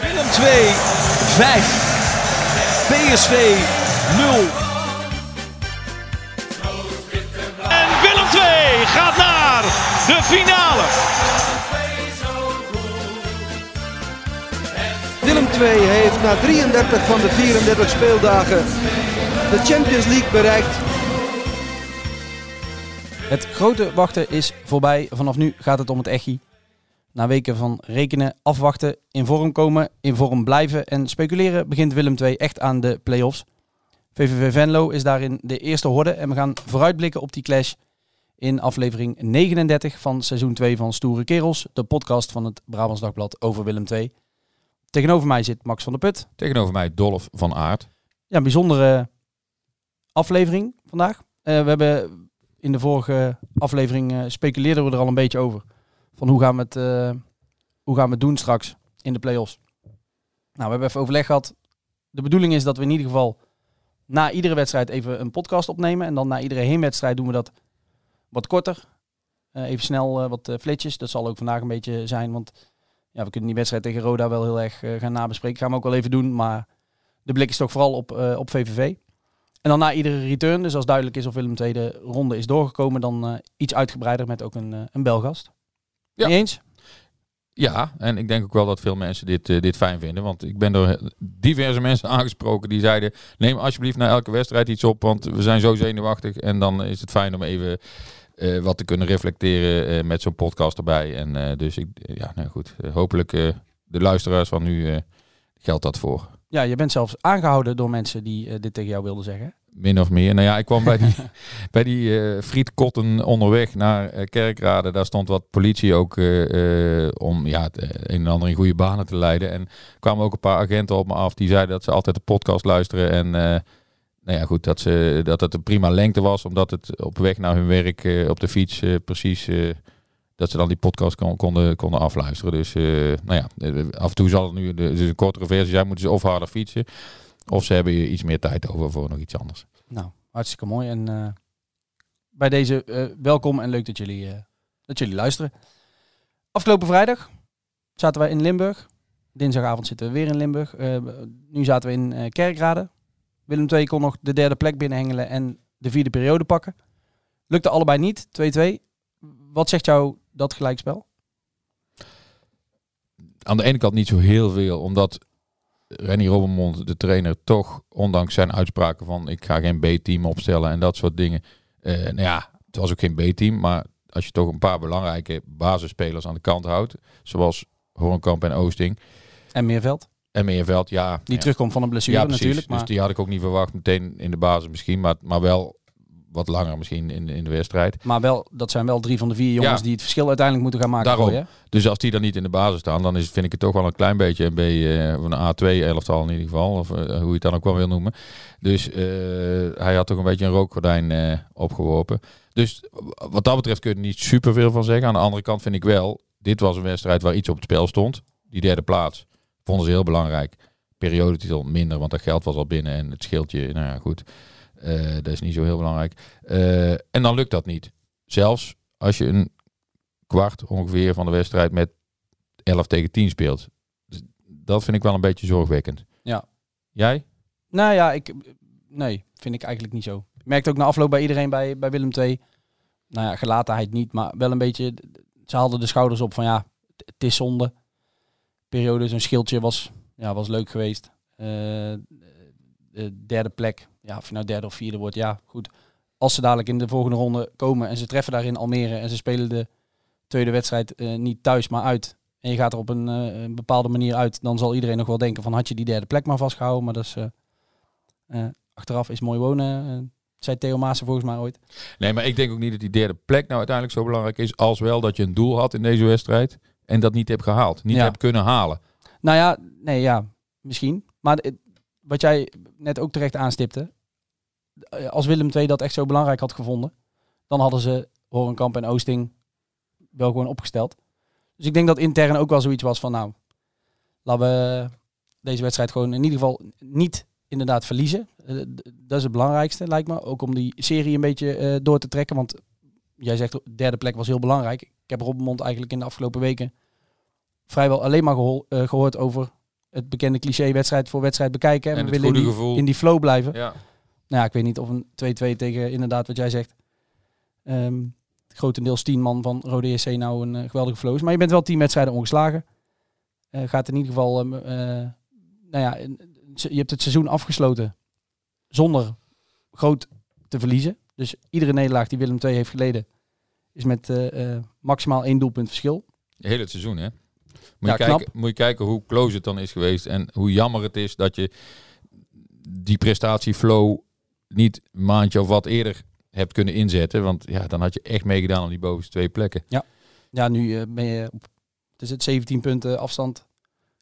Willem 2, 5, PSV 0. En Willem 2 gaat naar de finale. Willem 2 heeft na 33 van de 34 speeldagen de Champions League bereikt. Het grote wachten is voorbij. Vanaf nu gaat het om het echi. Na weken van rekenen, afwachten, in vorm komen, in vorm blijven en speculeren begint Willem II echt aan de play-offs. VVV Venlo is daarin de eerste horde en we gaan vooruitblikken op die clash in aflevering 39 van seizoen 2 van Stoere Kerels, de podcast van het Brabants Dagblad over Willem II. Tegenover mij zit Max van der Put. Tegenover mij Dolf van Aert. Ja, een bijzondere aflevering vandaag. We hebben... In de vorige aflevering speculeerden we er al een beetje over. Van hoe gaan we het doen straks in de play-offs. Nou, we hebben even overleg gehad. De bedoeling is dat we in ieder geval na iedere wedstrijd even een podcast opnemen. En dan na iedere heenwedstrijd doen we dat wat korter. Even snel wat flitsjes. Dat zal ook vandaag een beetje zijn. Want ja, we kunnen die wedstrijd tegen Roda wel heel erg gaan nabespreken. Gaan we ook wel even doen. Maar de blik is toch vooral op VVV. En dan na iedere return, dus als duidelijk is of Willem II de ronde is doorgekomen, dan iets uitgebreider met ook een belgast. Ja. Niet eens? Ja, en ik denk ook wel dat veel mensen dit fijn vinden. Want ik ben door diverse mensen aangesproken die zeiden, neem alsjeblieft na elke wedstrijd iets op, want we zijn zo zenuwachtig. En dan is het fijn om even wat te kunnen reflecteren met zo'n podcast erbij. En hopelijk de luisteraars van nu geldt dat voor. Ja, je bent zelfs aangehouden door mensen die dit tegen jou wilden zeggen. Min of meer. Nou ja, ik kwam bij die frietkotten onderweg naar Kerkrade. Daar stond wat politie ook om het een en ander in goede banen te leiden. En kwamen ook een paar agenten op me af die zeiden dat ze altijd de podcast luisteren. En dat het een prima lengte was, omdat het op weg naar hun werk op de fiets precies... Dat ze dan die podcast konden afluisteren. Dus af en toe zal het nu dus een kortere versie zijn. Moeten ze of harder fietsen. Of ze hebben iets meer tijd over voor nog iets anders. Nou, hartstikke mooi. En bij deze welkom en leuk dat jullie luisteren. Afgelopen vrijdag zaten wij in Limburg. Dinsdagavond zitten we weer in Limburg. Nu zaten we in Kerkrade. Willem II kon nog de derde plek binnenhengelen en de vierde periode pakken. Lukte allebei niet, 2-2. Wat zegt jou dat gelijkspel? Aan de ene kant niet zo heel veel, omdat Renny Robbenmond, de trainer, toch, ondanks zijn uitspraken van ik ga geen B-team opstellen en dat soort dingen. Het was ook geen B-team, maar als je toch een paar belangrijke basisspelers aan de kant houdt, zoals Hoornkamp en Oosting. En Meerveld. Ja. Die terugkomt van een blessure natuurlijk. Maar... Dus die had ik ook niet verwacht, meteen in de basis misschien, maar wel... Wat langer misschien in de wedstrijd. Maar wel, dat zijn wel 3 van de 4 jongens die het verschil uiteindelijk moeten gaan maken. Daarom. Voor je. Dus als die dan niet in de basis staan, dan vind ik het toch wel een klein beetje een B of een A2-elftal in ieder geval. Of hoe je het dan ook wel wil noemen. Dus hij had toch een beetje een rookgordijn opgeworpen. Dus wat dat betreft kun je er niet superveel van zeggen. Aan de andere kant vind ik wel, dit was een wedstrijd waar iets op het spel stond. Die derde plaats vonden ze heel belangrijk. Periodetitel minder, want dat geld was al binnen en het scheelt je, goed... dat is niet zo heel belangrijk. En dan lukt dat niet. Zelfs als je een kwart ongeveer van de wedstrijd met 11 tegen 10 speelt. Dus dat vind ik wel een beetje zorgwekkend. Ja. Jij? Nou ja, nee, vind ik eigenlijk niet zo. Ik merkte ook na afloop bij iedereen bij Willem II. Nou ja, gelatenheid niet, maar wel een beetje... Ze hadden de schouders op van het is zonde. Periode, zo'n schildje was leuk geweest. De derde plek. Ja, of je nou derde of vierde wordt, ja, goed. Als ze dadelijk in de volgende ronde komen en ze treffen daarin Almere en ze spelen de tweede wedstrijd niet thuis, maar uit. en je gaat er op een bepaalde manier uit, dan zal iedereen nog wel denken van had je die derde plek maar vastgehouden. Maar dat is achteraf is mooi wonen, zei Theo Maassen volgens mij ooit. Nee, maar ik denk ook niet dat die derde plek nou uiteindelijk zo belangrijk is, als wel dat je een doel had in deze wedstrijd en dat niet hebt gehaald, niet hebt kunnen halen. Nou ja, nee, ja, misschien. Maar wat jij net ook terecht aanstipte, als Willem II dat echt zo belangrijk had gevonden, dan hadden ze Horenkamp en Oosting wel gewoon opgesteld. Dus ik denk dat intern ook wel zoiets was van nou, laten we deze wedstrijd gewoon in ieder geval niet inderdaad verliezen. Dat is het belangrijkste lijkt me. Ook om die serie een beetje door te trekken. Want jij zegt derde plek was heel belangrijk. Ik heb Robbenmond eigenlijk in de afgelopen weken vrijwel alleen maar gehoord over het bekende cliché wedstrijd voor wedstrijd bekijken. En we willen in die flow blijven. Ja. Nou ja, ik weet niet of een 2-2 tegen inderdaad wat jij zegt. Grotendeels 10 man van Rode JC nou een geweldige flow is. Maar je bent wel 10 wedstrijden ongeslagen. Gaat in ieder geval... je hebt het seizoen afgesloten zonder groot te verliezen. Dus iedere nederlaag die Willem II heeft geleden is met maximaal 1 doelpunt verschil. Heel het seizoen, hè? Moet je kijken hoe close het dan is geweest en hoe jammer het is dat je die prestatieflow niet een maandje of wat eerder hebt kunnen inzetten. Want ja, dan had je echt meegedaan aan die bovenste 2 plekken. Ja, nu ben je op 17 punten afstand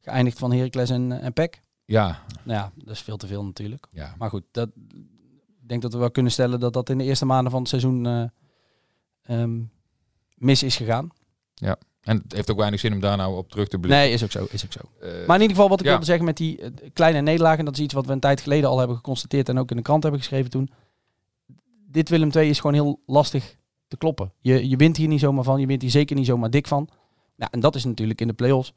geëindigd van Heracles en PEC. Ja. Nou ja, dat is veel te veel natuurlijk. Ja. Maar goed, ik denk dat we wel kunnen stellen dat dat in de eerste maanden van het seizoen mis is gegaan. Ja, en het heeft ook weinig zin om daar nou op terug te blikken. Nee, is ook zo. Maar in ieder geval wat ik wilde zeggen met die kleine nederlagen, dat is iets wat we een tijd geleden al hebben geconstateerd en ook in de krant hebben geschreven toen. Dit Willem II is gewoon heel lastig te kloppen. Je wint hier niet zomaar van, je wint hier zeker niet zomaar dik van. Ja, en dat is natuurlijk in de play-offs.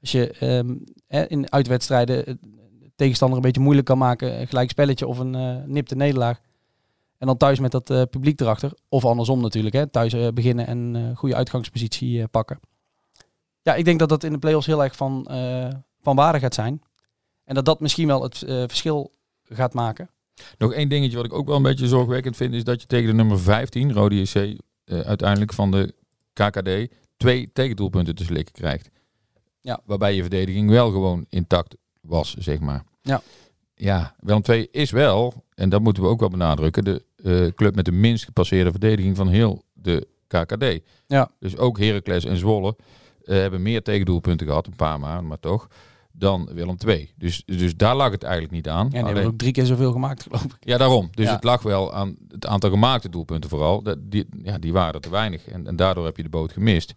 Als je in uitwedstrijden tegenstander een beetje moeilijk kan maken, een gelijk spelletje of een nipte nederlaag. En dan thuis met dat publiek erachter. Of andersom natuurlijk, hè. Thuis beginnen en goede uitgangspositie pakken. Ja, ik denk dat dat in de play-offs heel erg van waarde gaat zijn. En dat misschien wel het verschil gaat maken. Nog één dingetje wat ik ook wel een beetje zorgwekkend vind, is dat je tegen de nummer 15, Rode JC, uiteindelijk van de KKD, 2 tegendoelpunten te slikken krijgt. Ja. Waarbij je verdediging wel gewoon intact was, zeg maar. Ja. Ja, Willem II is wel, en dat moeten we ook wel benadrukken, de club met de minst gepasseerde verdediging van heel de KKD. Ja. Dus ook Heracles en Zwolle hebben meer tegendoelpunten gehad, een paar maar toch, dan Willem II. Dus daar lag het eigenlijk niet aan. En die hebben ook 3 keer zoveel gemaakt, geloof ik. Ja, daarom. Dus het lag wel aan het aantal gemaakte doelpunten vooral. Die waren er te weinig. En daardoor heb je de boot gemist.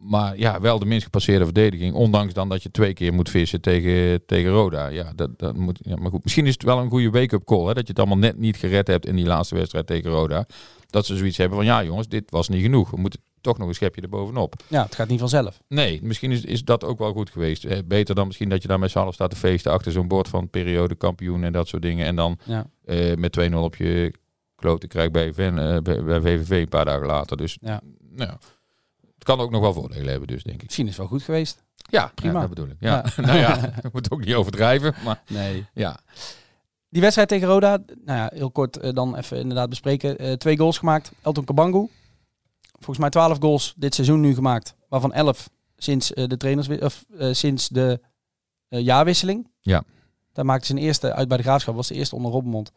Maar ja, wel de minst gepasseerde verdediging. Ondanks dan dat je 2 keer moet vissen tegen Roda. Ja, dat moet, ja, maar goed. Misschien is het wel een goede wake-up call. Hè, dat je het allemaal net niet gered hebt in die laatste wedstrijd tegen Roda. Dat ze zoiets hebben van, ja jongens, dit was niet genoeg. We moeten toch nog een schepje erbovenop. Ja, het gaat niet vanzelf. Nee, misschien is dat ook wel goed geweest. Beter dan misschien dat je daar met z'n allen staat te feesten achter zo'n bord van periode kampioen en dat soort dingen. En dan met 2-0 op je kloten krijgt bij VVV een paar dagen later. Dus nou, het kan ook nog wel voordelen hebben, dus denk ik. Misschien is het wel goed geweest. Ja, prima. Ja, dat bedoel ik. Ja. Ja. Nou ja, we moeten ook niet overdrijven. Maar nee. Ja. Die wedstrijd tegen Roda, nou ja, heel kort dan even inderdaad bespreken. 2 goals gemaakt. Elton Kabangu. Volgens mij 12 goals dit seizoen nu gemaakt. Waarvan 11 sinds de jaarwisseling. Ja. Daar maakte zijn eerste uit bij de Graafschap. Was de eerste onder Robbenmond.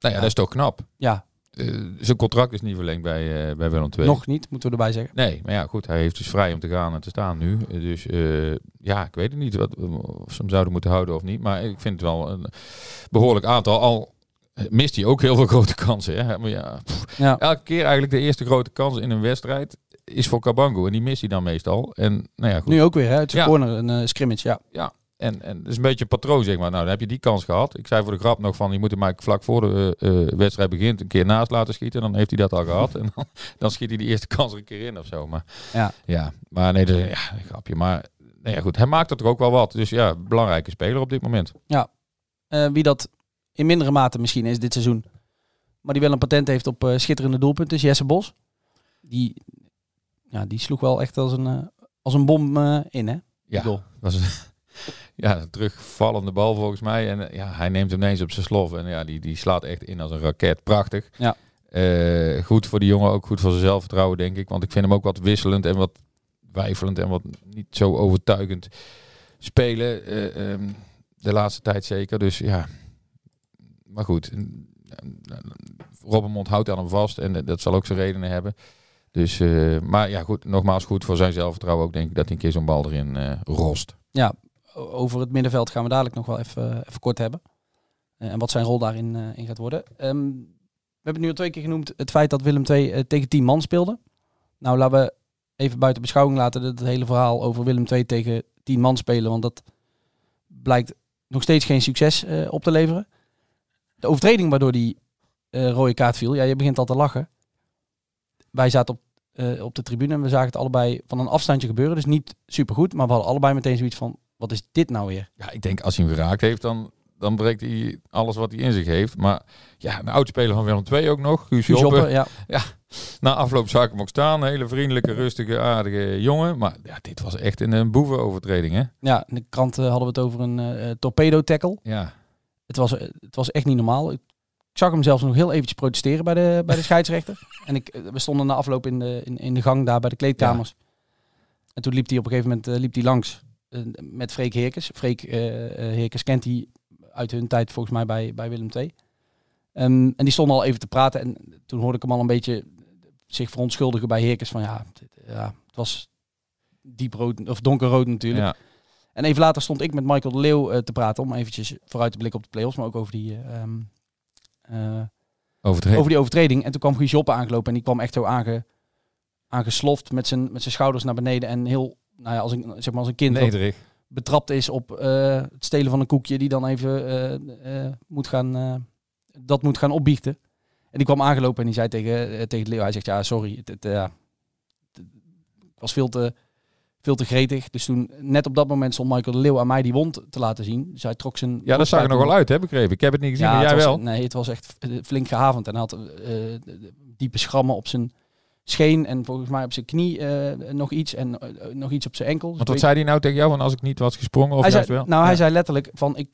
Nou ja, dat is toch knap. Ja. Zijn contract is niet verlengd bij Willem II. Nog niet, moeten we erbij zeggen. Nee, maar ja, goed. Hij heeft dus vrij om te gaan en te staan nu. Dus ik weet het niet of ze hem zouden moeten houden of niet. Maar ik vind het wel een behoorlijk aantal. Al mist hij ook heel veel grote kansen. Hè? Maar ja. Elke keer eigenlijk de eerste grote kans in een wedstrijd is voor Kabangu. En die mist hij dan meestal. En, nou ja, goed. Nu ook weer, hè? Het is corner, een scrimmage. Ja. Ja. En dat is een beetje een patroon, zeg maar. Nou, dan heb je die kans gehad. Ik zei voor de grap nog van, je moet hem eigenlijk vlak voor de wedstrijd begint een keer naast laten schieten. Dan heeft hij dat al gehad. En dan schiet hij de eerste kans er een keer in of zo. Maar een grapje. Maar nee, goed, hij maakt er toch ook wel wat. Dus ja, belangrijke speler op dit moment. Ja, wie dat in mindere mate misschien is dit seizoen. Maar die wel een patent heeft op schitterende doelpunten, is Jesse Bos. Die sloeg wel echt als een bom in, hè? Ja, dat was het. Ja, een terugvallende bal volgens mij. En hij neemt hem ineens op zijn slof. En die slaat echt in als een raket. Prachtig. Ja. Goed voor die jongen, ook goed voor zijn zelfvertrouwen, denk ik. Want ik vind hem ook wat wisselend en wat weifelend en wat niet zo overtuigend spelen. De laatste tijd zeker. Dus ja, maar goed. Robbenmond houdt aan hem vast en dat zal ook zijn redenen hebben. Dus, maar ja, goed, nogmaals goed voor zijn zelfvertrouwen ook, denk ik, dat hij een keer zo'n bal erin rost. Ja, over het middenveld gaan we dadelijk nog wel even kort hebben. En wat zijn rol daarin in gaat worden. We hebben het nu al 2 keer genoemd, het feit dat Willem II tegen 10 man speelde. Nou, laten we even buiten beschouwing laten dat het hele verhaal over Willem II tegen 10 man spelen. Want dat blijkt nog steeds geen succes op te leveren. De overtreding waardoor die rode kaart viel, ja, je begint al te lachen. Wij zaten op de tribune en we zagen het allebei van een afstandje gebeuren. Dus niet supergoed, maar we hadden allebei meteen zoiets van, wat is dit nou weer? Ja, ik denk als hij hem geraakt heeft, dan breekt hij alles wat hij in zich heeft. Maar ja, een oudspeler van Willem II ook nog, Guus Joppe. Ja. Na afloop zag ik hem ook staan. Een hele vriendelijke, rustige, aardige jongen. Maar ja, dit was echt een boevenovertreding, hè? Ja, in de krant hadden we het over een torpedo-tackle. Ja. Het was echt niet normaal. Ik zag hem zelfs nog heel eventjes protesteren bij de scheidsrechter. En we stonden na afloop in de gang daar bij de kleedkamers. Ja. En toen liep hij op een gegeven moment langs met Freek Heerkens. Freek Heerkens kent hij uit hun tijd volgens mij bij Willem II. En die stonden al even te praten. En toen hoorde ik hem al een beetje zich verontschuldigen bij Heerkens. Van het was diep rood, of donkerrood natuurlijk. Ja. En even later stond ik met Michael de Leeuw te praten. Om eventjes vooruit te blikken op de play-offs. Maar ook over die... over die overtreding. En toen kwam Guus Joppe aangelopen. En die kwam echt zo aangesloft met zijn schouders naar beneden. En heel, nou ja, als een kind nederig betrapt is op het stelen van een koekje. Die dan even moet gaan opbiechten. En die kwam aangelopen en die zei tegen Leo. Hij zegt, ja, sorry. Het was veel te gretig. Dus toen, net op dat moment, stond Michael de Leeuw aan mij die wond te laten zien. Dus hij trok zijn... Ja, dat zag er nogal uit, hè, begrepen. Ik heb het niet gezien, maar jij wel. Nee, het was echt flink gehavend. En hij had diepe schrammen op zijn scheen en volgens mij op zijn knie nog iets. En nog iets op zijn enkel. Want wat zei hij nou tegen jou? Want als ik niet was gesprongen, of juist wel? Nou, ja. Hij zei letterlijk van...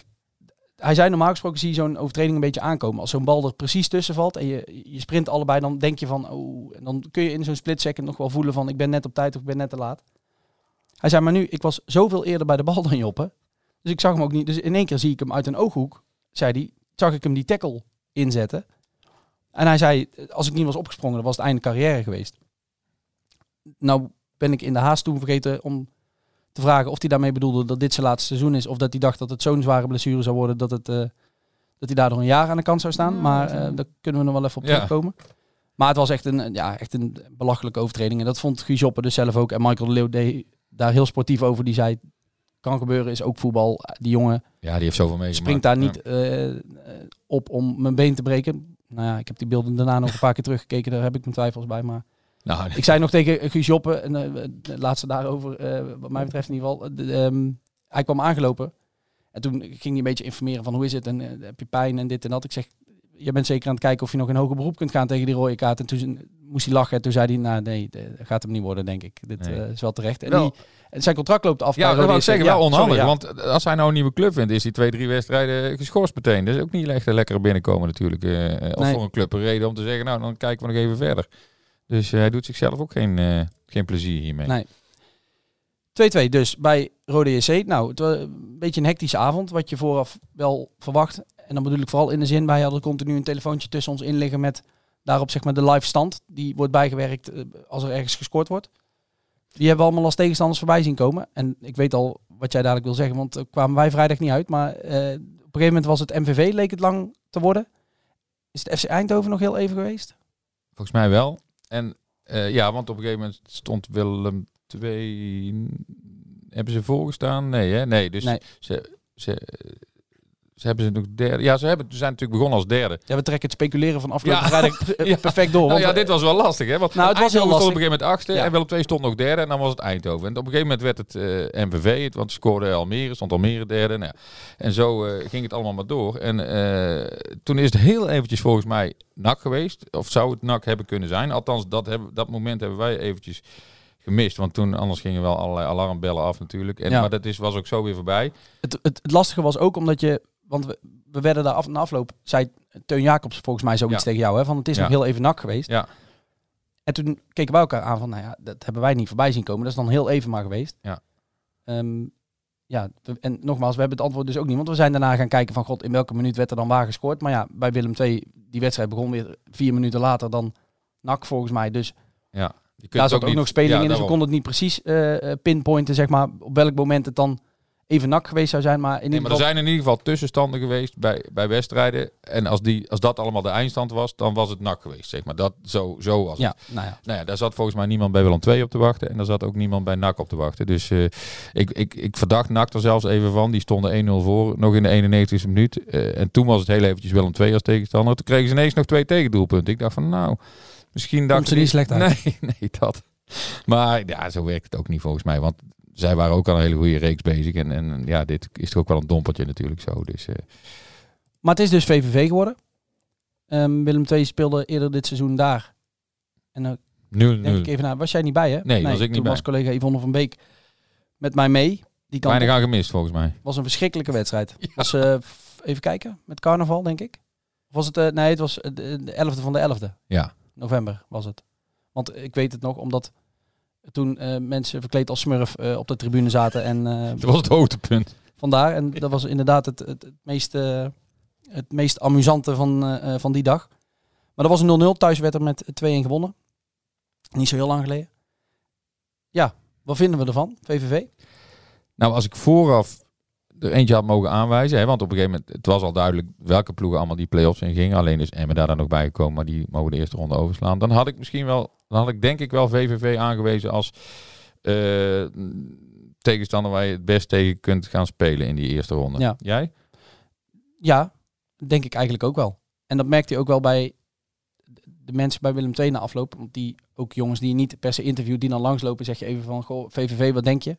Hij zei normaal gesproken, zie je zo'n overtreding een beetje aankomen. Als zo'n bal er precies tussen valt en je sprint allebei, dan denk je van... Oh, dan kun je in zo'n split second nog wel voelen van... Ik ben net op tijd of ik ben net te laat. Hij zei, maar nu, ik was zoveel eerder bij de bal dan Joppe. Dus ik zag hem ook niet. Dus in één keer zie ik hem uit een ooghoek, zei hij. Zag ik hem die tackle inzetten. En hij zei, als ik niet was opgesprongen, dan was het einde carrière geweest. Nou ben ik in de haast toen vergeten om te vragen of hij daarmee bedoelde dat dit zijn laatste seizoen is. Of dat hij dacht dat het zo'n zware blessure zou worden dat hij daar nog een jaar aan de kant zou staan. Maar daar kunnen we nog wel even op terugkomen. Ja. Maar het was echt echt een belachelijke overtreding. En dat vond Guus Joppe dus zelf ook. En Michael de Leeuw deed daar heel sportief over. Die zei, kan gebeuren, is ook voetbal. Die jongen, ja, die heeft zoveel meegemaakt. Springt daar niet op om mijn been te breken. Nou ja, ik heb die beelden daarna nog een paar keer teruggekeken. Daar heb ik mijn twijfels bij. Maar nou, ik zei nog tegen Guus Joppe, en de laatste daarover, wat mij betreft in ieder geval. Hij kwam aangelopen. En toen ging hij een beetje informeren van hoe is het. En heb je pijn en dit en dat. Ik zeg, je bent zeker aan het kijken of je nog in hoger beroep kunt gaan tegen die rode kaart. En toen moest hij lachen. En toen zei hij, nou nee, dat gaat hem niet worden, denk ik. Dit is wel terecht. En zijn contract loopt af. Ja, dat wil ik zeggen, wel onhandig. Sorry, want als hij nou een nieuwe club vindt, is die 2-3 wedstrijden geschorst meteen. Dat is ook niet echt een lekkere binnenkomen natuurlijk. Of voor een club een reden om te zeggen, nou dan kijken we nog even verder. Dus hij doet zichzelf ook geen plezier hiermee. Nee. 2-2 dus bij Rode JC. Nou, het was een beetje een hectische avond, wat je vooraf wel verwacht. En dan bedoel ik vooral in de zin, wij hadden continu een telefoontje tussen ons in liggen met daarop zeg maar de live stand. Die wordt bijgewerkt als er ergens gescoord wordt. Die hebben we allemaal als tegenstanders voorbij zien komen. En ik weet al wat jij dadelijk wil zeggen, want kwamen wij vrijdag niet uit. Maar op een gegeven moment was het MVV, leek het lang te worden. Is het FC Eindhoven nog heel even geweest? Volgens mij wel. En want op een gegeven moment stond Willem 2... Hebben ze voorgestaan? Nee, hè? Nee, dus nee. Ze hebben ze nog derde. Ja, ze zijn natuurlijk begonnen als derde. Ja, we trekken het speculeren van afgelopen vrijdag perfect door. Want dit was wel lastig, hè? Want het was heel lastig. Stond op een gegeven moment 8e en Willem 2 stond nog derde en dan was het Eindhoven. En op een gegeven moment werd het MVV, want ze scoorde Almere, stond Almere derde. Nou, en zo ging het allemaal maar door. En toen is het heel eventjes volgens mij NAC geweest. Of zou het NAC hebben kunnen zijn. Althans, dat moment hebben wij eventjes gemist, want toen anders gingen wel allerlei alarmbellen af natuurlijk. Maar dat was ook zo weer voorbij. Het lastige was ook omdat je... Want we werden daar na afloop, zei Teun Jacobs volgens mij zoiets tegen jou, hè? Van het is nog heel even NAC geweest. Ja. En toen keken wij elkaar aan van, nou ja, dat hebben wij niet voorbij zien komen. Dat is dan heel even maar geweest. Ja. Ja, en nogmaals, we hebben het antwoord dus ook niet. Want we zijn daarna gaan kijken van, god, in welke minuut werd er dan waar gescoord. Maar ja, bij Willem II, die wedstrijd begon weer 4 minuten later dan NAC volgens mij. Dus ja, je kunt daar zat ook nog speling in. Dus we konden het niet precies pinpointen, zeg maar, op welk moment het dan even NAC geweest zou zijn. Maar, maar er zijn in ieder geval tussenstanden geweest bij wedstrijden. En als dat allemaal de eindstand was, dan was het NAC geweest, zeg maar. Dat, zo was het. Ja, nou ja, daar zat volgens mij niemand bij Willem II op te wachten. En daar zat ook niemand bij NAC op te wachten. Dus ik verdacht NAC er zelfs even van. Die stonden 1-0 voor, nog in de 91e minuut. En toen was het heel eventjes Willem II als tegenstander. Toen kregen ze ineens nog 2 tegendoelpunten. Ik dacht van, nou, misschien dacht ze niet slecht uit. Nee, dat. Maar ja, zo werkt het ook niet volgens mij, want zij waren ook al een hele goede reeks bezig. En ja, dit is toch ook wel een dompertje natuurlijk zo. Dus, Maar het is dus VVV geworden. Willem II speelde eerder dit seizoen daar. En dan denk ik even naar, was jij niet bij, hè? Nee, was ik niet bij. Toen was collega Yvonne van Beek met mij mee. Die kan weinig aan gemist volgens mij. Was een verschrikkelijke wedstrijd. Ja. Was, even kijken, met carnaval denk ik. Of was het, nee, het was de 11e van de 11e. Ja. November was het. Want ik weet het nog, omdat toen mensen verkleed als Smurf op de tribune zaten. En, dat was het hoogtepunt. Vandaar. En dat was inderdaad het meest amusante van die dag. Maar dat was een 0-0. Thuis werd er met 2-1 gewonnen. Niet zo heel lang geleden. Ja, wat vinden we ervan, VVV? Nou, als ik vooraf er eentje had mogen aanwijzen. Hè, want op een gegeven moment, het was al duidelijk welke ploegen allemaal die play-offs in gingen. Alleen is Emmen daar nog bij gekomen. Maar die mogen de eerste ronde overslaan. Dan had ik misschien wel... Dan had ik denk ik wel VVV aangewezen als tegenstander waar je het best tegen kunt gaan spelen in die eerste ronde. Ja. Jij? Ja, denk ik eigenlijk ook wel. En dat merkte je ook wel bij de mensen bij Willem II na afloop. Want die ook jongens die je niet per se interviewt, die dan langslopen, zeg je even van, goh, VVV, wat denk je?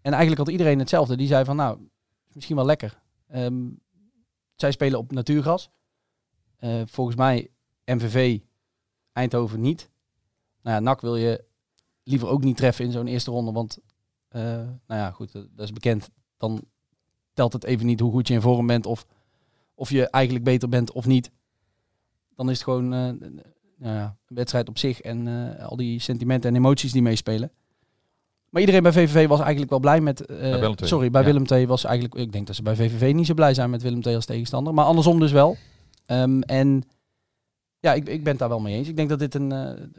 En eigenlijk had iedereen hetzelfde. Die zei van, nou, misschien wel lekker. Zij spelen op natuurgras. Volgens mij MVV... Eindhoven niet. Nou ja, NAC wil je liever ook niet treffen in zo'n eerste ronde. Want, nou ja, goed, dat is bekend. Dan telt het even niet hoe goed je in vorm bent. Of je eigenlijk beter bent of niet. Dan is het gewoon nou ja, een wedstrijd op zich. En al die sentimenten en emoties die meespelen. Maar iedereen bij VVV was eigenlijk wel blij met... bij Willem II was eigenlijk... Ik denk dat ze bij VVV niet zo blij zijn met Willem II als tegenstander. Maar andersom dus wel. En... Ja, ik ben het daar wel mee eens. Ik denk dat dit een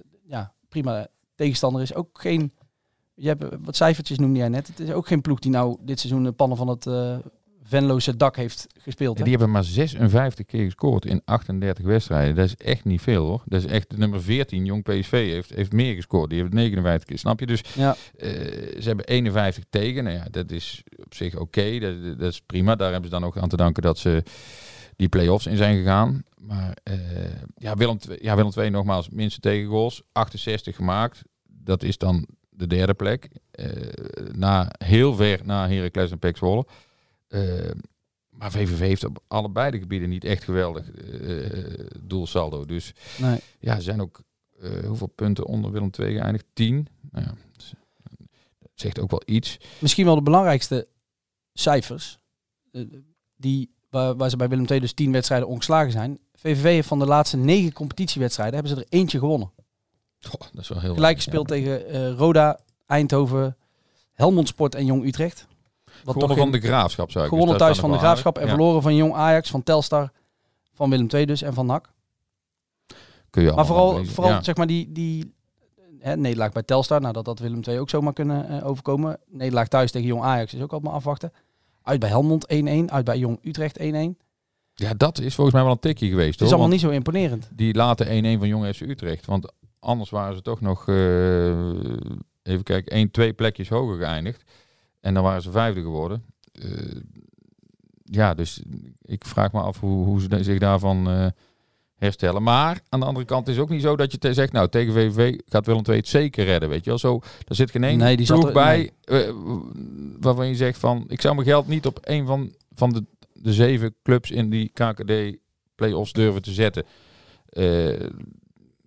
prima tegenstander is. Ook geen, je hebt wat cijfertjes noemde jij net. Het is ook geen ploeg die nou dit seizoen de pannen van het Venlose dak heeft gespeeld. Ja, die hebben maar 56 keer gescoord in 38 wedstrijden. Dat is echt niet veel hoor. Dat is echt nummer 14, Jong PSV, heeft meer gescoord. Die heeft 59 keer, snap je? Dus ja. Ze hebben 51 tegen. Nou ja, dat is op zich oké. Dat is prima. Daar hebben ze dan ook aan te danken dat ze die play-offs in zijn gegaan. Maar Willem II nogmaals, minste tegengoals. 68 gemaakt. Dat is dan de derde plek. Heel ver na Heracles en PEC Zwolle. Maar VVV heeft op allebei de gebieden niet echt geweldig doelsaldo. Dus nee. Ja, zijn ook hoeveel punten onder Willem II geëindigd? 10. Nou ja, dat zegt ook wel iets. Misschien wel de belangrijkste cijfers die... Waar ze bij Willem II dus 10 wedstrijden ongeslagen zijn. VVV heeft van de laatste 9 competitiewedstrijden... hebben ze er eentje gewonnen. Oh, dat is wel heel gelijk gespeeld tegen Roda, Eindhoven, Helmond Sport en Jong Utrecht. Gewonnen van de Graafschap, zou ik zeggen. Gewonnen thuis van de Graafschap en verloren van Jong Ajax, van Telstar, van Willem II dus en van NAC. Kun je maar vooral zeg maar die nederlaag bij Telstar. Nou, dat Willem II ook zomaar kunnen overkomen. Nederlaag thuis tegen Jong Ajax is ook allemaal afwachten. Uit bij Helmond 1-1, uit bij Jong Utrecht 1-1. Ja, dat is volgens mij wel een tikje geweest. Het is allemaal niet zo imponerend. Die late 1-1 van Jong FC Utrecht. Want anders waren ze toch nog, even kijken, 1-2 plekjes hoger geëindigd. En dan waren ze 5e geworden. Dus ik vraag me af hoe ze zich daarvan herstellen. Maar aan de andere kant is het ook niet zo dat je zegt, nou, tegen VVV gaat Willem II het zeker redden, weet je wel. Zo, daar zit geen één ploeg bij waarvan je zegt van, ik zou mijn geld niet op één van de 7 clubs in die KKD play-offs durven te zetten.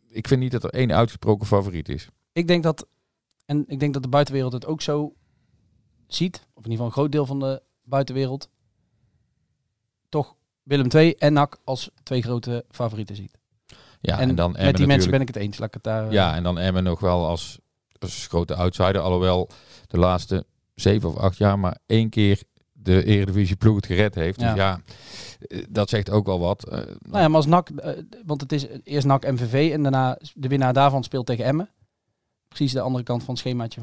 Ik vind niet dat er één uitgesproken favoriet is. Ik denk dat de buitenwereld het ook zo ziet, of in ieder geval een groot deel van de buitenwereld, toch Willem II en NAC als 2 grote favorieten ziet. Ja, en dan met Emmen die mensen ben ik het eens. Laat ik het daar, ja, en dan Emmen nog wel als grote outsider. Alhoewel de laatste 7 of 8 jaar maar 1 keer de Eredivisie ploeg het gered heeft. Ja. Dus ja, dat zegt ook wel wat. Nou ja, maar als NAC, want het is eerst NAC MVV en daarna de winnaar daarvan speelt tegen Emmen. Precies de andere kant van het schemaatje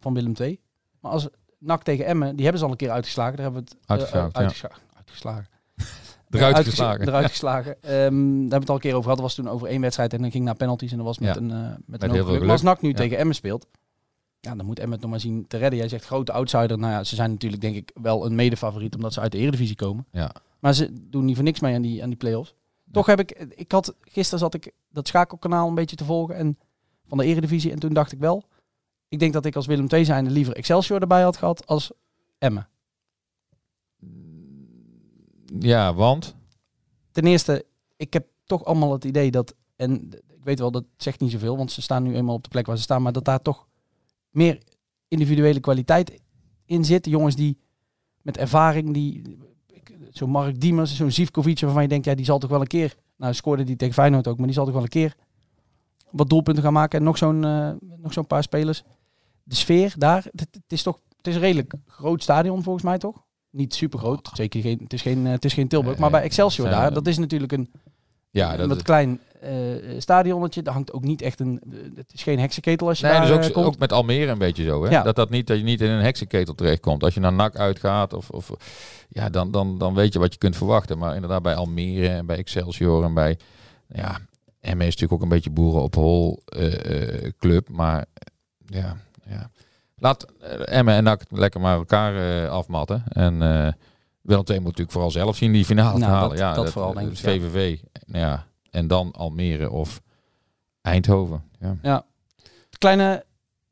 van Willem II. Maar als NAC tegen Emmen, die hebben ze al een keer uitgeslagen. Daar hebben we het uitgeslagen. Eruit geslagen. Daar hebben we het al een keer over gehad. Dat was toen over 1 wedstrijd en dan ging naar penalties. En dat was met een heel geluk. Maar als NAC nu tegen Emmen speelt, ja, dan moet Emmen het nog maar zien te redden. Jij zegt grote outsider. Nou ja, ze zijn natuurlijk denk ik wel een medefavoriet omdat ze uit de Eredivisie komen. Ja. Maar ze doen niet voor niks mee aan die play-offs. Ja. Toch heb gisteren zat ik dat schakelkanaal een beetje te volgen en van de Eredivisie. En toen dacht ik wel, ik denk dat ik als Willem II zijnde liever Excelsior erbij had gehad als Emmen. Ja, want? Ten eerste, ik heb toch allemaal het idee dat, en ik weet wel, dat zegt niet zoveel, want ze staan nu eenmaal op de plek waar ze staan, maar dat daar toch meer individuele kwaliteit in zit. Jongens die met ervaring, zo'n Mark Diemers, zo'n Zivkovic, waarvan je denkt, ja, die zal toch wel een keer, nou scoorde die tegen Feyenoord ook, maar die zal toch wel een keer wat doelpunten gaan maken. En nog zo'n paar spelers. De sfeer daar, het is een redelijk groot stadion volgens mij toch? Niet super groot, zeker geen. Het is geen Tilburg, maar bij Excelsior daar, dat is natuurlijk een klein stadionnetje. Daar hangt ook niet echt het is geen heksenketel als je daar dus komt. Ook met Almere een beetje zo, hè? Ja. Dat je niet in een heksenketel terechtkomt. Als je naar NAC uitgaat dan weet je wat je kunt verwachten. Maar inderdaad bij Almere en bij Excelsior en bij Emmen is natuurlijk ook een beetje boeren op hol club, maar ja. Laat Emmen en NAC lekker maar elkaar afmatten. En Willem II moet natuurlijk vooral zelf zien die finale te halen. Dat vooral denk ik. VVV. Ja. En dan Almere of Eindhoven. Ja. Kleine,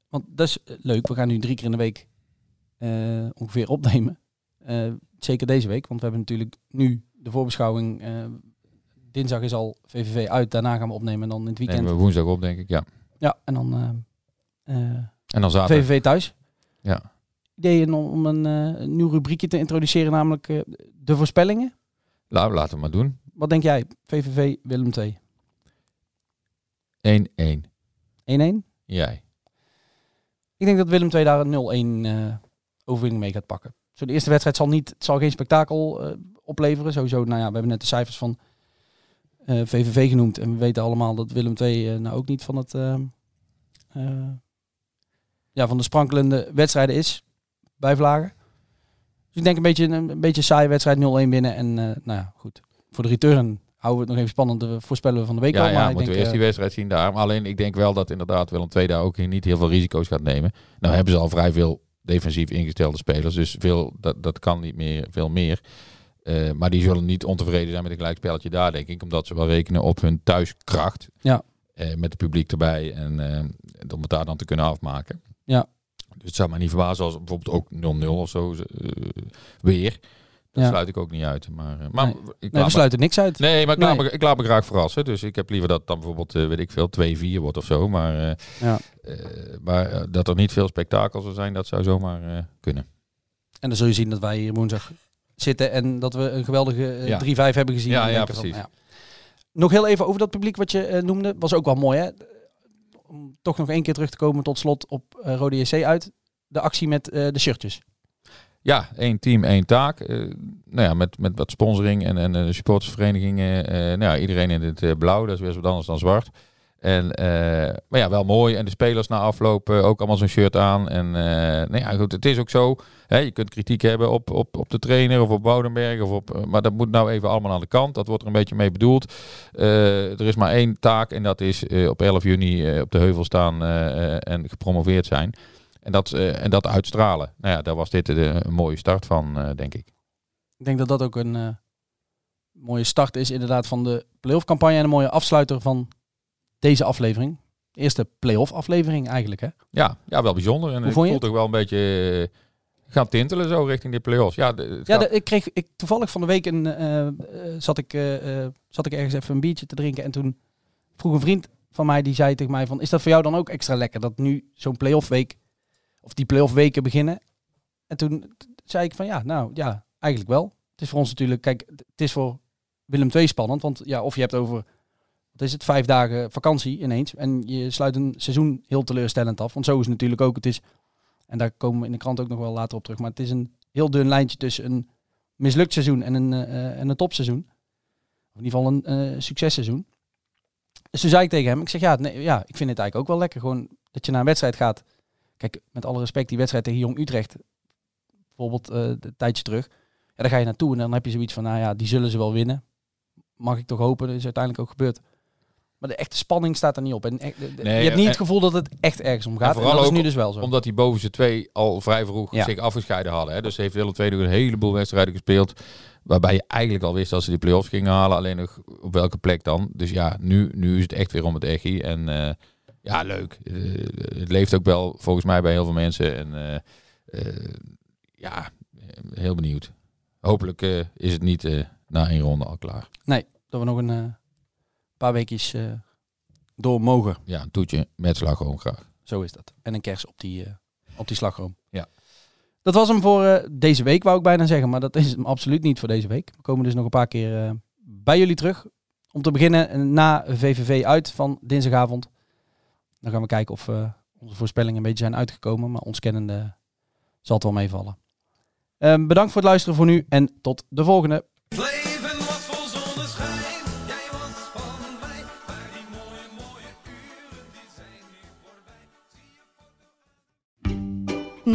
want dat is leuk. We gaan nu 3 keer in de week ongeveer opnemen. Zeker deze week. Want we hebben natuurlijk nu de voorbeschouwing. Dinsdag is al VVV uit. Daarna gaan we opnemen. En dan in het weekend. Nemen we woensdag op, denk ik. Ja. Ja, en dan... en dan zaterdag. VVV thuis. Ja. Ideeën om een nieuw rubriekje te introduceren, namelijk de voorspellingen. Nou, laten we maar doen. Wat denk jij? VVV Willem II. 1-1. 1-1? Jij. Ik denk dat Willem II daar een 0-1 overwinning mee gaat pakken. Zo, de eerste wedstrijd zal geen spektakel opleveren. Sowieso, we hebben net de cijfers van VVV genoemd. En we weten allemaal dat Willem II ook niet van het... van de sprankelende wedstrijden is bij Vlagen. Dus ik denk een beetje saaie wedstrijd, 0-1 winnen. En goed, voor de return houden we het nog even spannend. De voorspellen we van de week al. Maar moeten we eerst die wedstrijd zien daar. Maar alleen ik denk wel dat inderdaad Willem II daar ook niet heel veel risico's gaat nemen. Nou hebben ze al vrij veel defensief ingestelde spelers. Dus dat kan niet meer, veel meer. Maar die zullen niet ontevreden zijn met een gelijkspelletje daar, denk ik. Omdat ze wel rekenen op hun thuiskracht. Ja. Met het publiek erbij. En om het daar dan te kunnen afmaken. Ja. Dus het zou mij niet verbazen als bijvoorbeeld ook 0-0 of zo weer. Dat sluit ik ook niet uit. Maar nee. We sluiten niks uit. Nee, maar ik laat me graag verrassen. Dus ik heb liever dat dan bijvoorbeeld, 2-4 wordt of zo. Maar, dat er niet veel spektakel zou zijn, dat zou zomaar kunnen. En dan zul je zien dat wij hier woensdag zitten en dat we een geweldige 3-5 hebben gezien. Ja, precies. Nog heel even over dat publiek wat je noemde. Was ook wel mooi, hè? Om toch nog 1 keer terug te komen tot slot op Rode JC uit. De actie met de shirtjes. Ja, 1 team, 1 taak. Met wat sponsoring en supportersverenigingen. Iedereen in het blauw, dat is weer wat anders dan zwart. Maar wel mooi. En de spelers na afloop ook allemaal zo'n shirt aan. Goed, het is ook zo. Hè, je kunt kritiek hebben op de trainer of op Woudenberg. Maar dat moet nou even allemaal aan de kant. Dat wordt er een beetje mee bedoeld. Er is maar 1 taak en dat is op 11 juni op de heuvel staan en gepromoveerd zijn. En dat uitstralen. Daar was dit een mooie start van, denk ik. Ik denk dat dat ook een mooie start is inderdaad van de playoff campagne. En een mooie afsluiter van... deze aflevering. De eerste play-off aflevering eigenlijk, hè? Ja, wel bijzonder. En ik voel toch wel een beetje gaan tintelen zo richting die play-offs. Ik kreeg toevallig van de week zat ik ergens even een biertje te drinken. En toen vroeg een vriend van mij, die zei tegen mij van... is dat voor jou dan ook extra lekker dat nu zo'n play-off week... of die play-off weken beginnen? En toen zei ik van eigenlijk wel. Het is voor ons natuurlijk... Kijk, het is voor Willem II spannend. Want of je hebt over... wat is het, 5 dagen vakantie ineens. En je sluit een seizoen heel teleurstellend af. Want zo is het natuurlijk ook. Het is, en daar komen we in de krant ook nog wel later op terug. Maar het is een heel dun lijntje tussen een mislukt seizoen en een topseizoen. Of in ieder geval een successeizoen. Dus toen zei ik tegen hem, ik zeg ja, nee, ja, ik vind het eigenlijk ook wel lekker. Gewoon dat je naar een wedstrijd gaat. Kijk, met alle respect, die wedstrijd tegen Jong Utrecht, bijvoorbeeld een tijdje terug. Ja, daar ga je naartoe en dan heb je zoiets van, nou ja, die zullen ze wel winnen. Mag ik toch hopen, dat is uiteindelijk ook gebeurd. Maar de echte spanning staat er niet op. En je hebt niet het gevoel dat het echt ergens om gaat. En dat is nu dus wel zo. Omdat die bovenste twee al vrij vroeg zich afgescheiden hadden. Hè. Dus heeft Willem II nog een heleboel wedstrijden gespeeld. Waarbij je eigenlijk al wist dat ze die play-offs gingen halen. Alleen nog op welke plek dan. Dus ja, nu is het echt weer om het echie. En ja, leuk. Het leeft ook wel volgens mij bij heel veel mensen. En ja, heel benieuwd. Hopelijk is het niet na 1 ronde al klaar. Nee, dat we nog een... paar weekjes door mogen. Ja, een toetje met slagroom graag. Zo is dat. En een kers op die slagroom. Ja. Dat was hem voor deze week, wou ik bijna zeggen. Maar dat is hem absoluut niet voor deze week. We komen dus nog een paar keer bij jullie terug. Om te beginnen na VVV uit van dinsdagavond. Dan gaan we kijken of onze voorspellingen een beetje zijn uitgekomen. Maar ons kennende zal het wel meevallen. Bedankt voor het luisteren voor nu en tot de volgende.